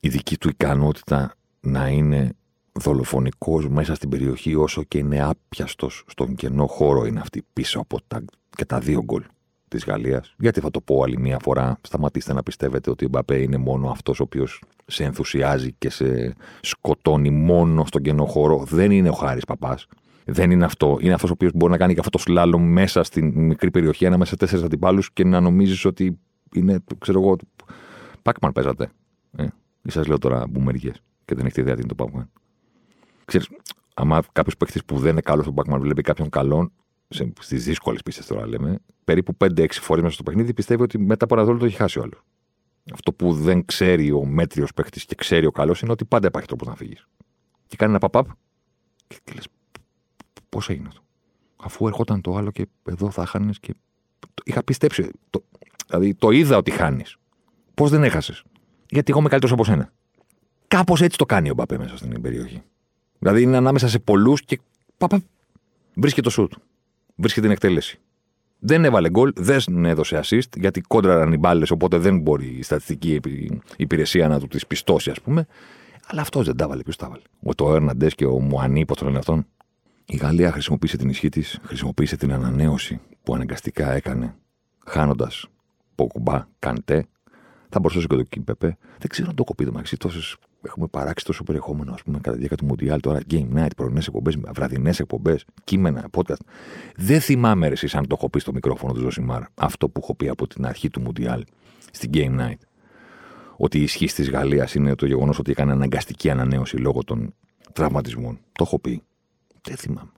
η δική του ικανότητα να είναι δολοφονικός μέσα στην περιοχή, όσο και είναι άπιαστος στον κενό χώρο, είναι αυτή πίσω από τα, και τα δύο γκολ της Γαλλίας. Γιατί θα το πω άλλη μία φορά, σταματήστε να πιστεύετε ότι ο Εμπαπέ είναι μόνο αυτός ο οποίος σε ενθουσιάζει και σε σκοτώνει μόνο στον κενό χώρο. Δεν είναι ο Χάρης Παπάς. Δεν είναι αυτό. Είναι αυτός ο οποίος μπορεί να κάνει και αυτό το σλάλομ μέσα στην μικρή περιοχή, ανάμεσα σε τέσσερις αντιπάλους και να νομίζεις ότι είναι, ξέρω εγώ, Πάκμαν παίζατε. Ε? Ή σας λέω τώρα μπουμεριές και δεν έχετε ιδέα τι είναι το Backman. Ξέρεις, άμα κάποιος παίκτης που δεν είναι καλός στο Backman βλέπει κάποιον καλόν, στις δύσκολες πίστες τώρα λέμε, περίπου πέντε έξι φορές μέσα στο παιχνίδι πιστεύει ότι μετά από ένα δόλο το έχει χάσει ο άλλος. Αυτό που δεν ξέρει ο μέτριος παίκτης και ξέρει ο καλός είναι ότι πάντα υπάρχει τρόπο να φύγεις. Και κάνει ένα pop-up και, και λες, πώς έγινε αυτό. Αφού ερχόταν το άλλο και εδώ θα χάνεις και. Είχα πιστέψει. Το... Δηλαδή το είδα ότι χάνεις. Πώς δεν έχασες. Γιατί εγώ είμαι καλύτερος από σένα. Κάπως έτσι το κάνει ο Μπαπέ μέσα στην περιοχή. Δηλαδή είναι ανάμεσα σε πολλούς και. Παπα. Βρίσκει το σουτ. Βρίσκει την εκτέλεση. Δεν έβαλε γκολ, δεν έδωσε assist γιατί κόντραραν οι μπάλες. Οπότε δεν μπορεί η στατιστική υπηρεσία να του τις πιστώσει, ας πούμε. Αλλά αυτός δεν τα έβαλε. Ποιος τα έβαλε. Ο Ερνάντες και ο Μουανί, πώς τον λένε αυτόν. Η Γαλλία χρησιμοποίησε την ισχύ της, χρησιμοποίησε την ανανέωση που αναγκαστικά έκανε χάνοντας Ποκουμπά, Καντέ. Θα μπορούσε και το Κιμπεπέ. Δεν ξέρω αν το κοπεί το μεταξύ. Έχουμε παράξει τόσο περιεχόμενο, ας πούμε, κατά τη διάρκεια του Μουντιάλ. Τώρα game night, πρωινές εκπομπές, βραδινές εκπομπές, κείμενα, podcast. Δεν θυμάμαι εσείς αν το έχω πει στο μικρόφωνο του Ζωσιμάρ αυτό που έχω πει από την αρχή του Μουντιάλ στην game night. Ότι η ισχύ της Γαλλίας είναι το γεγονός ότι έκανε αναγκαστική ανανέωση λόγω των τραυματισμών. Το έχω πει. Δεν θυμάμαι.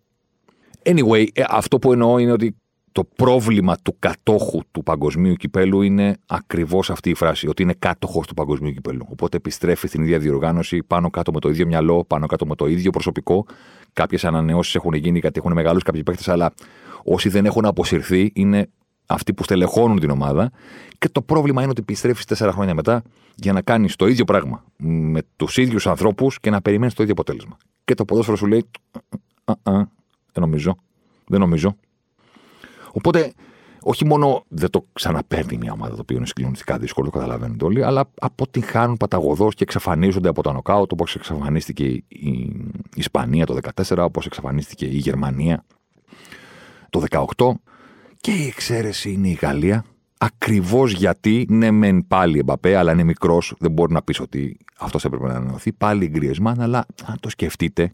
Anyway, αυτό που εννοώ είναι ότι το πρόβλημα του κατόχου του παγκοσμίου κυπέλου είναι ακριβώς αυτή η φράση, ότι είναι κάτοχος του παγκοσμίου κυπέλου. Οπότε επιστρέφει στην ίδια διοργάνωση, πάνω κάτω με το ίδιο μυαλό, πάνω κάτω με το ίδιο προσωπικό. Κάποιες ανανεώσεις έχουν γίνει, κάτι έχουν μεγαλώσει κάποιοι παίκτες, αλλά όσοι δεν έχουν αποσυρθεί είναι αυτοί που στελεχώνουν την ομάδα. Και το πρόβλημα είναι ότι επιστρέφεις τέσσερα χρόνια μετά για να κάνεις το ίδιο πράγμα με τους ίδιους ανθρώπους και να περιμένεις το ίδιο αποτέλεσμα. Και το ποδόσφαιρο σου λέει. Α, α, δεν νομίζω. Δεν νομίζω. Οπότε, όχι μόνο δεν το ξαναπαίρνει μια ομάδα το οποίο είναι συγκλονιστικά δύσκολο, το καταλαβαίνετε όλοι, αλλά αποτυγχάνουν παταγωδώς και εξαφανίζονται από τα νοκάουτ, όπως εξαφανίστηκε η Ισπανία το δεκατέσσερα, όπως εξαφανίστηκε η Γερμανία το δεκαοκτώ. Και η εξαίρεση είναι η Γαλλία. Ακριβώς γιατί, ναι, μεν πάλι Εμπαπέ, αλλά είναι μικρός, δεν μπορεί να πει ότι αυτό έπρεπε να ανανεωθεί. Πάλι Γκριεζμάν, αλλά αν το σκεφτείτε.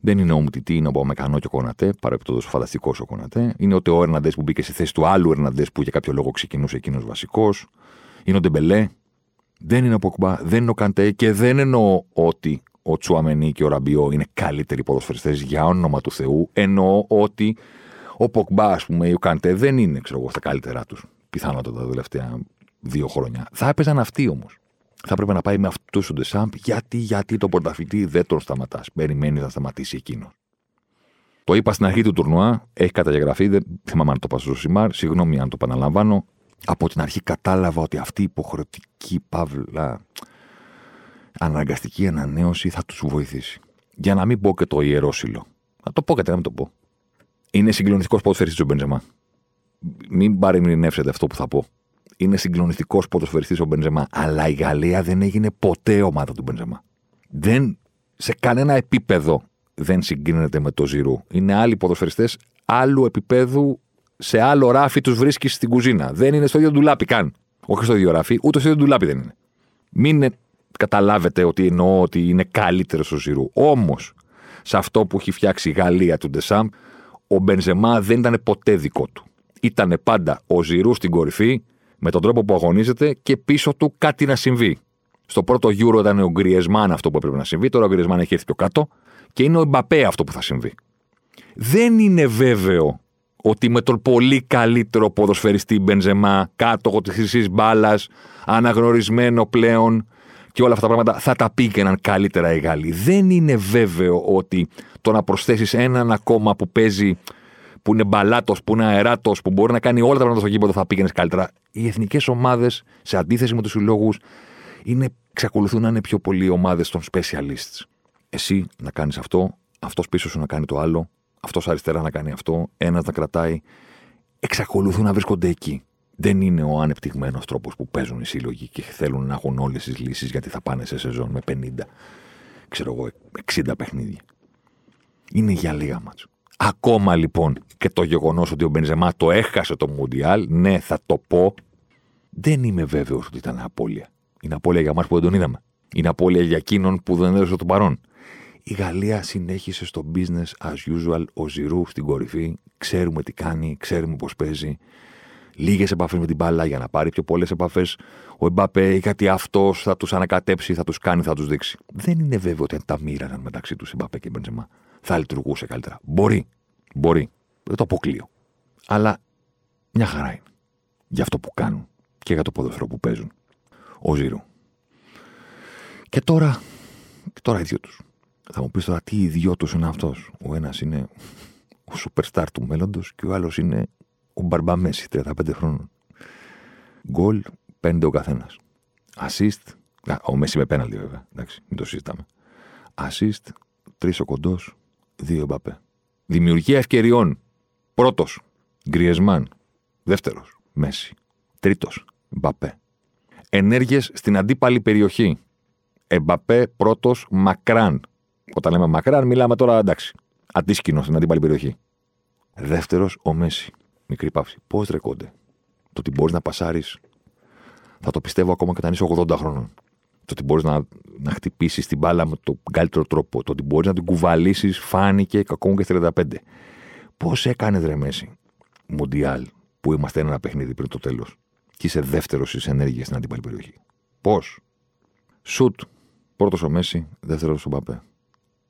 Δεν είναι ο Μουτιτή, είναι ο Παπαμεκανό και ο Κονατέ, παρεπιπτόντω φανταστικό ο Κονατέ. Είναι ότι ο Ερναντές που μπήκε στη θέση του άλλου Ερναντές που για κάποιο λόγο ξεκινούσε εκείνος βασικός. Είναι ο Ντεμπελέ. Δεν είναι ο Ποκμπά, δεν είναι ο Καντέ και δεν εννοώ ότι ο Τσουαμενί και ο Ραμπιό είναι καλύτεροι ποδοσφαιριστές για όνομα του Θεού. Εννοώ ότι ο Ποκμπά, ας πούμε, ή ο Καντέ δεν είναι, ξέρω εγώ, στα καλύτερά του πιθανότατα τα τελευταία δύο χρόνια. Θα έπαιζαν αυτοί όμως. Θα πρέπει να πάει με αυτούς τον Ντεσάμπ, γιατί, γιατί τον πρωταθλητή δεν τον σταματάς. Περιμένει να σταματήσει εκείνο. Το είπα στην αρχή του τουρνουά, έχει καταγεγραφεί, δεν θυμάμαι αν το είπα στο Ζωσιμάρ, συγγνώμη αν το επαναλαμβάνω. Από την αρχή κατάλαβα ότι αυτή η υποχρεωτική παύλα αναγκαστική ανανέωση θα τους βοηθήσει. Για να μην πω και το ιερόσυλο. Να το πω και να μην το πω. Είναι συγκλονιστικός ποδοσφαιριστής ο Μπενζεμά. Μην παρεμηνεύσετε αυτό που θα πω. Είναι συγκλονιστικός ποδοσφαιριστής ο Μπενζεμά. Αλλά η Γαλλία δεν έγινε ποτέ ομάδα του Μπενζεμά. Δεν, σε κανένα επίπεδο δεν συγκρίνεται με το Ζιρού. Είναι άλλοι ποδοσφαιριστές άλλου επίπεδου, σε άλλο ράφι τους βρίσκεις στην κουζίνα. Δεν είναι στο ίδιο ντουλάπι καν. Όχι στο ίδιο ράφι, ούτε στο ίδιο ντουλάπι δεν είναι. Μην καταλάβετε ότι εννοώ ότι είναι καλύτερος ο Ζιρού. Όμως, σε αυτό που έχει φτιάξει η Γαλλία του Ντεσάμπ, ο Μπενζεμά δεν ήταν ποτέ δικό του. Ήταν πάντα ο Ζιρού στην κορυφή. Με τον τρόπο που αγωνίζεται και πίσω του κάτι να συμβεί. Στο πρώτο Euro ήταν ο Γκριεζμάν αυτό που έπρεπε να συμβεί, τώρα ο Γκριεζμάν έχει έρθει πιο κάτω και είναι ο Εμπαπέ αυτό που θα συμβεί. Δεν είναι βέβαιο ότι με τον πολύ καλύτερο ποδοσφαιριστή Μπενζεμά, κάτοχο της χρυσής μπάλας, αναγνωρισμένο πλέον και όλα αυτά τα πράγματα θα τα πήγαιναν καλύτερα οι Γάλλοι. Δεν είναι βέβαιο ότι το να προσθέσεις έναν ακόμα που παίζει. Που είναι μπαλάτος, που είναι αεράτος, που μπορεί να κάνει όλα τα πράγματα στο γήπεδο, θα πήγαινες καλύτερα. Οι εθνικές ομάδες, σε αντίθεση με τους συλλόγους, εξακολουθούν να είναι πιο πολλοί ομάδες των specialists. Εσύ να κάνεις αυτό, αυτός πίσω σου να κάνει το άλλο, αυτός αριστερά να κάνει αυτό, ένας να κρατάει. Εξακολουθούν να βρίσκονται εκεί. Δεν είναι ο ανεπτυγμένος τρόπος που παίζουν οι σύλλογοι και θέλουν να έχουν όλες τις λύσεις γιατί θα πάνε σε σεζόν με πενήντα, ξέρω εγώ, εξήντα παιχνίδια. Είναι για λίγα μάτς. Ακόμα λοιπόν και το γεγονός ότι ο Μπενζεμά το έχασε το Μουντιάλ, ναι, θα το πω, δεν είμαι βέβαιος ότι ήταν απώλεια. Είναι απώλεια για εμάς που δεν τον είδαμε. Είναι απώλεια για εκείνον που δεν έδωσε τον παρόν. Η Γαλλία συνέχισε στο business as usual, ο Ζιρού στην κορυφή. Ξέρουμε τι κάνει, ξέρουμε πώς παίζει. λίγες επαφές με την μπάλα για να πάρει πιο πολλές επαφές ο Εμπαπέ ή κάτι αυτός θα τους ανακατέψει, θα τους κάνει, θα τους δείξει. Δεν είναι βέβαιο ότι αν τα μοίραζαν μεταξύ τους Εμπαπέ και Μπενζεμά θα λειτουργούσε καλύτερα. Μπορεί, μπορεί, δεν το αποκλείω. Αλλά μια χαρά είναι για αυτό που κάνουν και για το ποδόσφαιρο που παίζουν. Ο Ζήρου. Και τώρα, και τώρα οι δυο τους. Θα μου πεις τώρα τι ιδιώτος είναι αυτός. Ο ένας είναι ο superstar του μέλλοντος και ο άλλος είναι ο Μπαρμπά Μέση, τριάντα πέντε χρόνων. Γκολ, πέντε ο καθένας. Ασίστ, ο Μέση με πέναλτι βέβαια, εντάξει, μην το συζητάμε. Ασίστ, τρεις ο Κοντός, δύο Εμπαπέ. Δημιουργία ευκαιριών. Πρώτος, Γκριεζμάν. Δεύτερος, Μέση. Τρίτος, Εμπαπέ. Ενέργειες στην αντίπαλη περιοχή. Εμπαπέ πρώτος, μακράν. Όταν λέμε μακράν, μιλάμε τώρα εντάξει. Αντίσκηνο στην αντίπαλη περιοχή. Δεύτερος, ο Μέση. Μικρή παύση. Πώς ρε Κόντε. Το ότι μπορείς να πασάρεις, θα το πιστεύω ακόμα και όταν είσαι ογδόντα χρόνων. Το ότι μπορείς να, να χτυπήσεις την μπάλα με τον καλύτερο τρόπο. Το ότι μπορείς να την κουβαλήσεις, φάνηκε ακόμα και στις τριάντα πέντε. Πώς έκανες ρε Μέση, Μοντιάλ, που είμαστε ένα παιχνίδι πριν το τέλος και είσαι δεύτερος στις ενέργειες στην αντίπαλη περιοχή. Πώς. Σουτ. Πρώτος ο Μέση, δεύτερος ο Μπαπέ.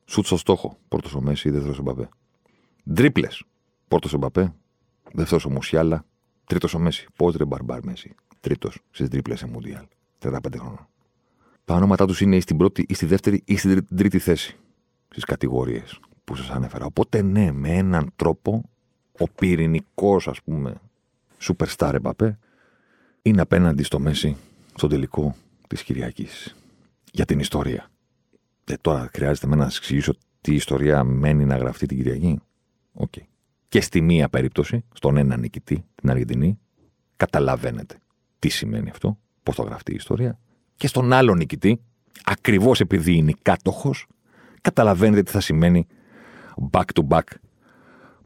Σουτ στο στόχο. Πρώτος ο Μέση, δεύτερος ο Μπαπέ. Τρίπλες. Πρώτος ο Μπαπέ, δεύτερος ο Μουσιάλα, τρίτος ο Μέση. Πώς ρε Μπαρμπάρ Μέση. Τρίτος στις τρίπλες σε Μουντιάλ. τριάντα πέντε χρόνια. Τα ονόματά τους είναι ή στην πρώτη, ή στη δεύτερη, ή στην τρίτη θέση. Στις κατηγορίες που σας ανέφερα. Οπότε ναι, με έναν τρόπο ο πυρηνικός, ας πούμε, superstar Εμπαπέ είναι απέναντι στο Μέση στον τελικό της Κυριακής. Για την ιστορία. Ε, τώρα χρειάζεται με να σας εξηγήσω τι ιστορία μένει να γραφτεί την Κυριακή. Οκ. Okay. Και στη μία περίπτωση, στον ένα νικητή, την Αργεντινή, καταλαβαίνετε τι σημαίνει αυτό, πώς θα γραφτεί η ιστορία. Και στον άλλο νικητή, ακριβώς επειδή είναι κάτοχος, καταλαβαίνετε τι θα σημαίνει back to back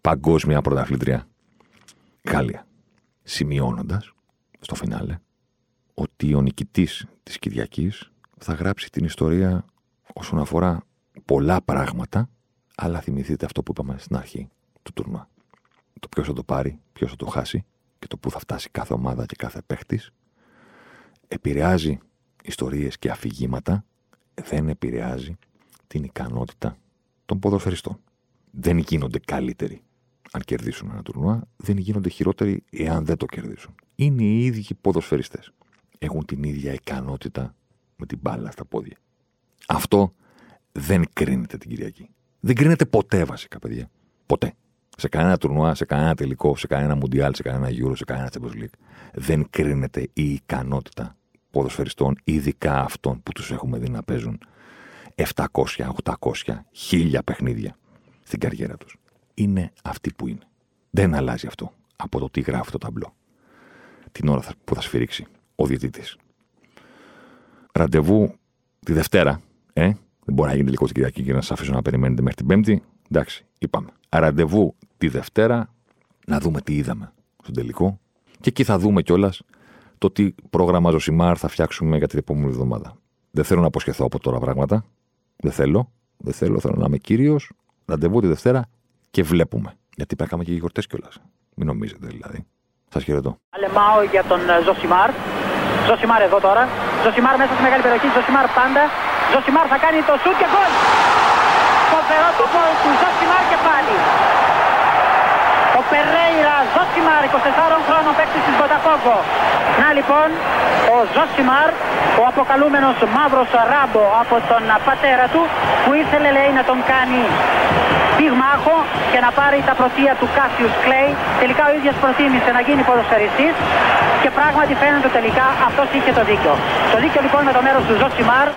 παγκόσμια πρωταθλήτρια Γαλλία. Σημειώνοντας στο φινάλε ότι ο νικητής της Κυριακής θα γράψει την ιστορία όσον αφορά πολλά πράγματα, αλλά θυμηθείτε αυτό που είπαμε στην αρχή του τουρνουά. Το ποιος θα το πάρει, ποιος θα το χάσει και το που θα φτάσει κάθε ομάδα και κάθε παίχτης επηρεάζει ιστορίες και αφηγήματα, δεν επηρεάζει την ικανότητα των ποδοσφαιριστών. Δεν γίνονται καλύτεροι αν κερδίσουν ένα τουρνουά, δεν γίνονται χειρότεροι εάν δεν το κερδίσουν. Είναι οι ίδιοι ποδοσφαιριστές. Έχουν την ίδια ικανότητα με την μπάλα στα πόδια. Αυτό δεν κρίνεται την Κυριακή. Δεν κρίνεται ποτέ βασικά, παιδιά. Ποτέ. Σε κανένα τουρνουά, σε κανένα τελικό, σε κανένα μουντιάλ, σε κανένα Euro, σε κανένα Champions League. Δεν κρίνεται η ικανότητα ποδοσφαιριστών, ειδικά αυτών που τους έχουμε δει να παίζουν επτακόσια, οκτακόσια, χίλια παιχνίδια στην καριέρα τους. Είναι αυτοί που είναι. Δεν αλλάζει αυτό από το τι γράφει το ταμπλό. Την ώρα που θα σφυρίξει ο διαιτητής. Ραντεβού τη Δευτέρα. Ε? Δεν μπορεί να γίνει τελικό την Κυριακή και να σας αφήσω να περιμένετε μέχρι την Πέμπτη. Εντάξει, είπαμε. Ραντεβού τη Δευτέρα να δούμε τι είδαμε στον τελικό. Και εκεί θα δούμε κιόλας το τι πρόγραμμα Ζωσιμάρ θα φτιάξουμε για την επόμενη εβδομάδα. Δεν θέλω να αποσχεθώ από τώρα πράγματα. Δεν θέλω. Δεν θέλω. Θέλω να είμαι κύριος. Ραντεβού τη Δευτέρα και βλέπουμε. Γιατί πρέπει να κάνουμε και γιορτές κιόλας. Μην νομίζετε δηλαδή. Σας χαιρετώ. Αλεμάω για τον Ζωσιμάρ. Ζωσιμάρ εδώ τώρα. Ζωσιμάρ μέσα στη μεγάλη περιοχή. Ζωσιμάρ πάντα. Ζωσιμάρ θα κάνει το σουτ και γκολ. Φοβερό το γκολ του Ζωσιμάρ και πάλι. Ο Περέιρα Ζωσιμάρ, είκοσι τεσσάρων χρόνων παίκτης της Βοταφόγκο. Να λοιπόν, ο Ζωσιμάρ, ο αποκαλούμενος μαύρος ράμπο από τον πατέρα του, που ήθελε λέει να τον κάνει πυγμάχο και να πάρει τα πρωτεία του Κάσιους Κλέι. Τελικά ο ίδιος προτίμησε να γίνει ποδοσφαιριστής και πράγματι φαίνεται τελικά αυτός είχε το δίκιο. Το δίκιο λοιπόν με το μέρος του Ζωσιμάρ.